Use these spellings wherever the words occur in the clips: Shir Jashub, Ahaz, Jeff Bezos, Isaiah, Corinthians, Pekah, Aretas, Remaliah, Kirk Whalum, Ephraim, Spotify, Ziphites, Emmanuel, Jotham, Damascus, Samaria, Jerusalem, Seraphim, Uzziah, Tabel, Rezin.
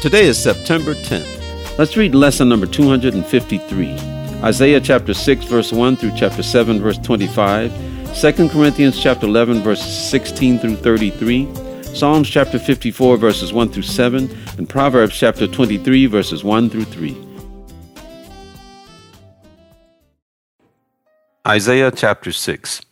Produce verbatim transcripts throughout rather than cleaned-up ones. Today is September tenth. Let's read lesson number two hundred fifty-three. Isaiah chapter six, verse one through chapter seven, verse twenty-five. Second Corinthians chapter eleven, verses sixteen through thirty-three. Psalms chapter fifty-four, verses one through seven. And Proverbs chapter twenty-three, verses one through three. Isaiah chapter six.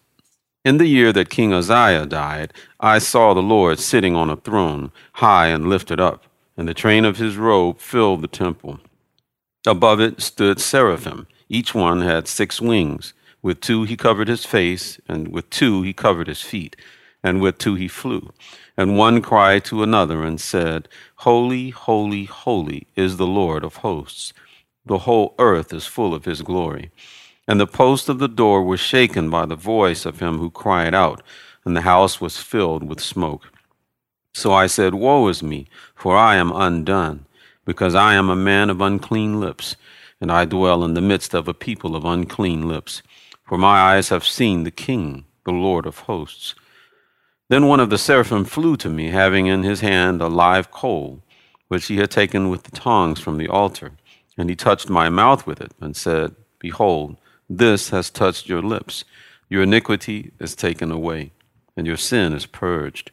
In the year that King Uzziah died, I saw the Lord sitting on a throne, high and lifted up, and the train of his robe filled the temple. Above it stood seraphim. Each one had six wings. With two he covered his face, and with two he covered his feet, and with two he flew. And one cried to another and said, Holy, holy, holy is the Lord of hosts. The whole earth is full of his glory. And the posts of the door were shaken by the voice of him who cried out, and the house was filled with smoke. So I said, Woe is me, for I am undone, because I am a man of unclean lips, and I dwell in the midst of a people of unclean lips. For my eyes have seen the King, the Lord of hosts. Then one of the seraphim flew to me, having in his hand a live coal, which he had taken with the tongs from the altar. And he touched my mouth with it, and said, Behold, this has touched your lips. Your iniquity is taken away, and your sin is purged.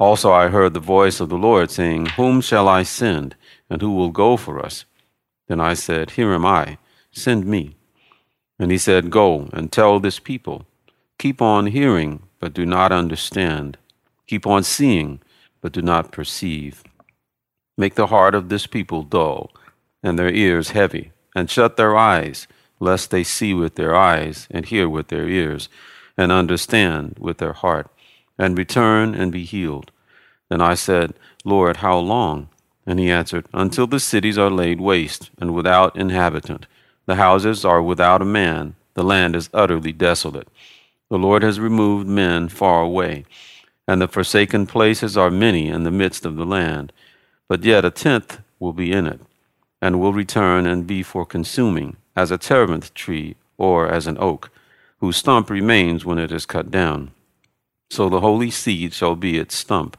Also I heard the voice of the Lord saying, Whom shall I send, and who will go for us? Then I said, Here am I, send me. And he said, Go and tell this people, keep on hearing, but do not understand. Keep on seeing, but do not perceive. Make the heart of this people dull, and their ears heavy, and shut their eyes, lest they see with their eyes, and hear with their ears, and understand with their heart, and return and be healed. And I said, Lord, how long? And he answered, Until the cities are laid waste, and without inhabitant. The houses are without a man. The land is utterly desolate. The Lord has removed men far away, and the forsaken places are many in the midst of the land. But yet a tenth will be in it, and will return and be for consuming, as a terebinth tree or as an oak, whose stump remains when it is cut down. So the holy seed shall be its stump.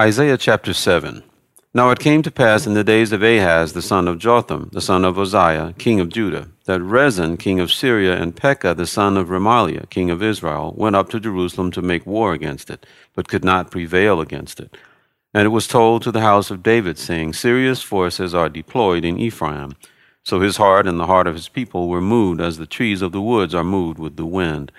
Isaiah chapter seven. Now it came to pass in the days of Ahaz the son of Jotham, the son of Uzziah, king of Judah, that Rezin, king of Syria, and Pekah, the son of Remaliah, king of Israel, went up to Jerusalem to make war against it, but could not prevail against it. And it was told to the house of David, saying, Serious forces are deployed in Ephraim. So his heart and the heart of his people were moved, as the trees of the woods are moved with the wind.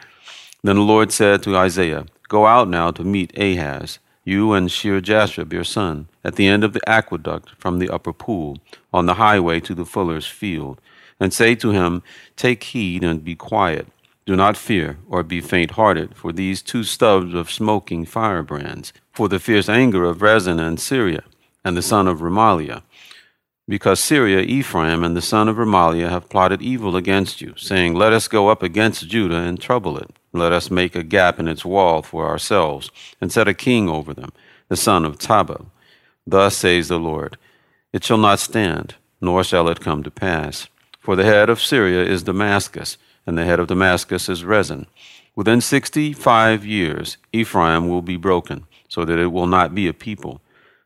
Then the Lord said to Isaiah, Go out now to meet Ahaz, you and Shir Jashub your son, at the end of the aqueduct from the upper pool, on the highway to the fuller's field, and say to him, Take heed and be quiet. Do not fear or be faint-hearted for these two stubs of smoking firebrands, for the fierce anger of Rezin and Syria, and the son of Remaliah. Because Syria, Ephraim, and the son of Remaliah have plotted evil against you, saying, Let us go up against Judah and trouble it. Let us make a gap in its wall for ourselves, and set a king over them, the son of Tabel. Thus says the Lord, It shall not stand, nor shall it come to pass. For the head of Syria is Damascus, and the head of Damascus is Rezin. Within sixty-five years Ephraim will be broken, so that it will not be a people.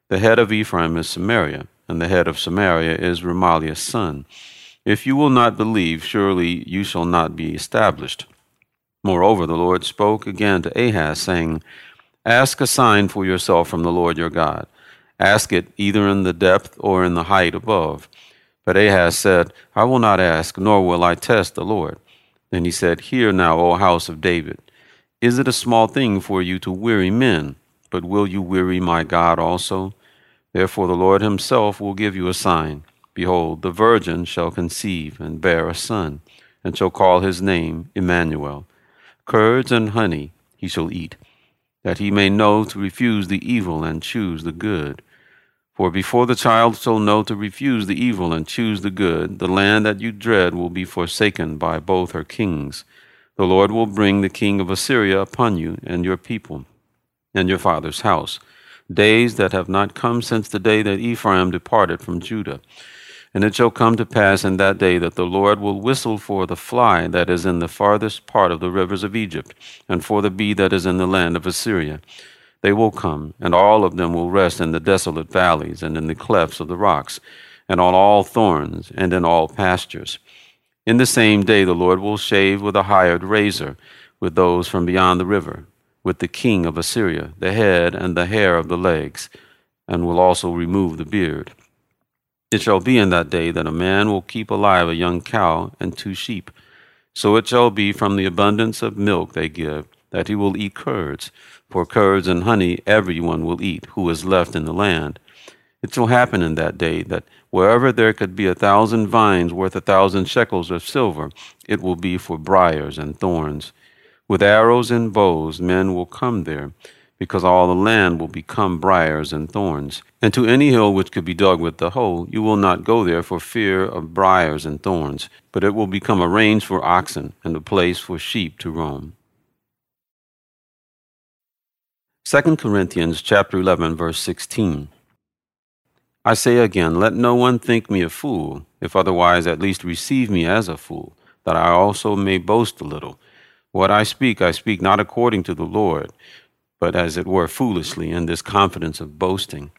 The head of Ephraim is Samaria, and the head of Samaria is Remaliah's son. If you will not believe, surely you shall not be established. Moreover, the Lord spoke again to Ahaz, saying, Ask a sign for yourself from the Lord your God. Ask it either in the depth or in the height above. But Ahaz said, I will not ask, nor will I test the Lord. Then he said, Hear now, O house of David. Is it a small thing for you to weary men? But will you weary my God also? Therefore the Lord himself will give you a sign. Behold, the virgin shall conceive and bear a son, and shall call his name Emmanuel. Curds and honey he shall eat, that he may know to refuse the evil and choose the good. For before the child shall know to refuse the evil and choose the good, the land that you dread will be forsaken by both her kings. The Lord will bring the king of Assyria upon you and your people and your father's house, days that have not come since the day that Ephraim departed from Judah. And it shall come to pass in that day that the Lord will whistle for the fly that is in the farthest part of the rivers of Egypt, and for the bee that is in the land of Assyria. They will come, and all of them will rest in the desolate valleys, and in the clefts of the rocks, and on all thorns, and in all pastures. In the same day the Lord will shave with a hired razor, with those from beyond the river, with the king of Assyria, the head and the hair of the legs, and will also remove the beard. It shall be in that day that a man will keep alive a young cow and two sheep. So it shall be from the abundance of milk they give, that he will eat curds. For curds and honey everyone will eat, who is left in the land. It shall happen in that day that wherever there could be a thousand vines worth a thousand shekels of silver, it will be for briars and thorns. With arrows and bows men will come there, because all the land will become briars and thorns. And to any hill which could be dug with the hoe, you will not go there for fear of briars and thorns, but it will become a range for oxen and a place for sheep to roam. Second Corinthians chapter eleven, verse sixteen. I say again, let no one think me a fool, if otherwise at least receive me as a fool, that I also may boast a little. What I speak, I speak not according to the Lord, but as it were foolishly, in this confidence of boasting.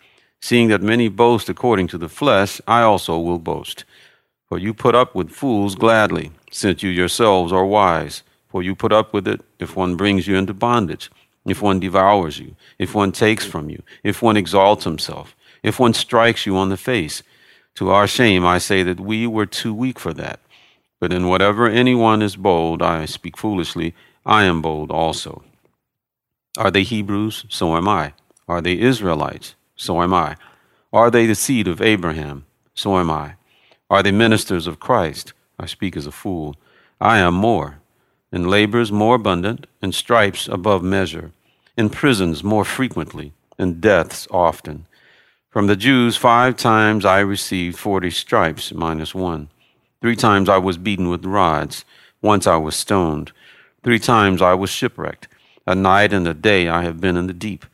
Seeing that many boast according to the flesh, I also will boast. For you put up with fools gladly, since you yourselves are wise. For you put up with it if one brings you into bondage, if one devours you, if one takes from you, if one exalts himself, if one strikes you on the face. To our shame, I say that we were too weak for that. But in whatever anyone is bold, I speak foolishly, I am bold also. Are they Hebrews? So am I. Are they Israelites? So am I. Are they the seed of Abraham? So am I. Are they ministers of Christ? I speak as a fool. I am more. In labors more abundant, in stripes above measure, in prisons more frequently, in deaths often. From the Jews five times I received forty stripes minus one. Three times I was beaten with rods. Once I was stoned. Three times I was shipwrecked. A night and a day I have been in the deep,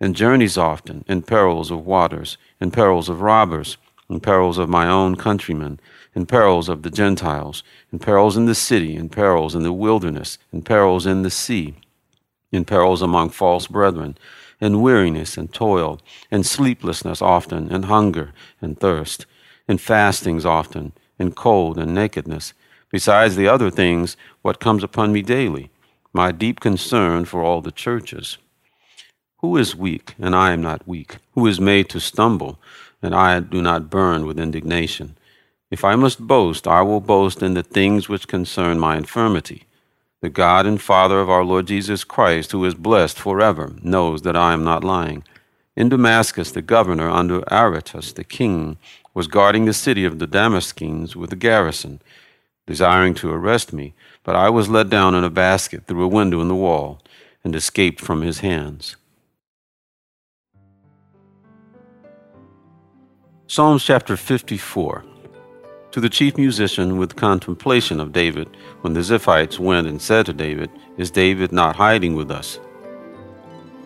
in journeys often, in perils of waters, in perils of robbers, in perils of my own countrymen, in perils of the Gentiles, in perils in the city, in perils in the wilderness, in perils in the sea, in perils among false brethren, in weariness and toil, in sleeplessness often, in hunger and thirst, in fastings often, in cold and nakedness, besides the other things, what comes upon me daily, my deep concern for all the churches. Who is weak, and I am not weak? Who is made to stumble, and I do not burn with indignation? If I must boast, I will boast in the things which concern my infirmity. The God and Father of our Lord Jesus Christ, who is blessed forever, knows that I am not lying. In Damascus, the governor under Aretas, the king, was guarding the city of the Damascenes with a garrison, desiring to arrest me, but I was let down in a basket through a window in the wall and escaped from his hands. Psalms chapter fifty-four. To the chief musician with contemplation of David, when the Ziphites went and said to David, Is David not hiding with us?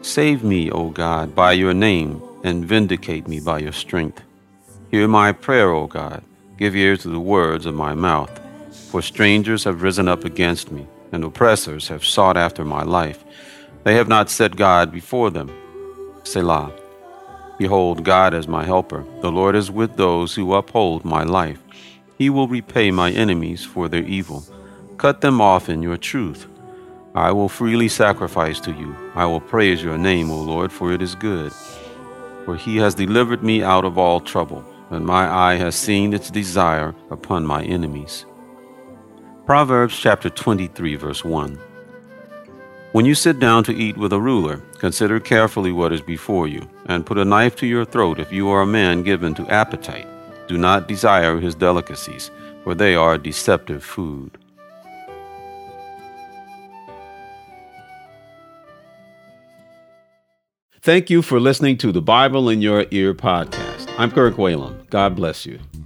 Save me, O God, by your name, and vindicate me by your strength. Hear my prayer, O God. Give ear to the words of my mouth. For strangers have risen up against me, and oppressors have sought after my life. They have not set God before them. Selah. Behold, God is my helper. The Lord is with those who uphold my life. He will repay my enemies for their evil. Cut them off in your truth. I will freely sacrifice to you. I will praise your name, O Lord, for it is good. For he has delivered me out of all trouble, and my eye has seen its desire upon my enemies. Proverbs chapter twenty-three, verse one. When you sit down to eat with a ruler, consider carefully what is before you, and put a knife to your throat if you are a man given to appetite. Do not desire his delicacies, for they are deceptive food. Thank you for listening to the Bible in Your Ear podcast. I'm Kirk Whalum. God bless you.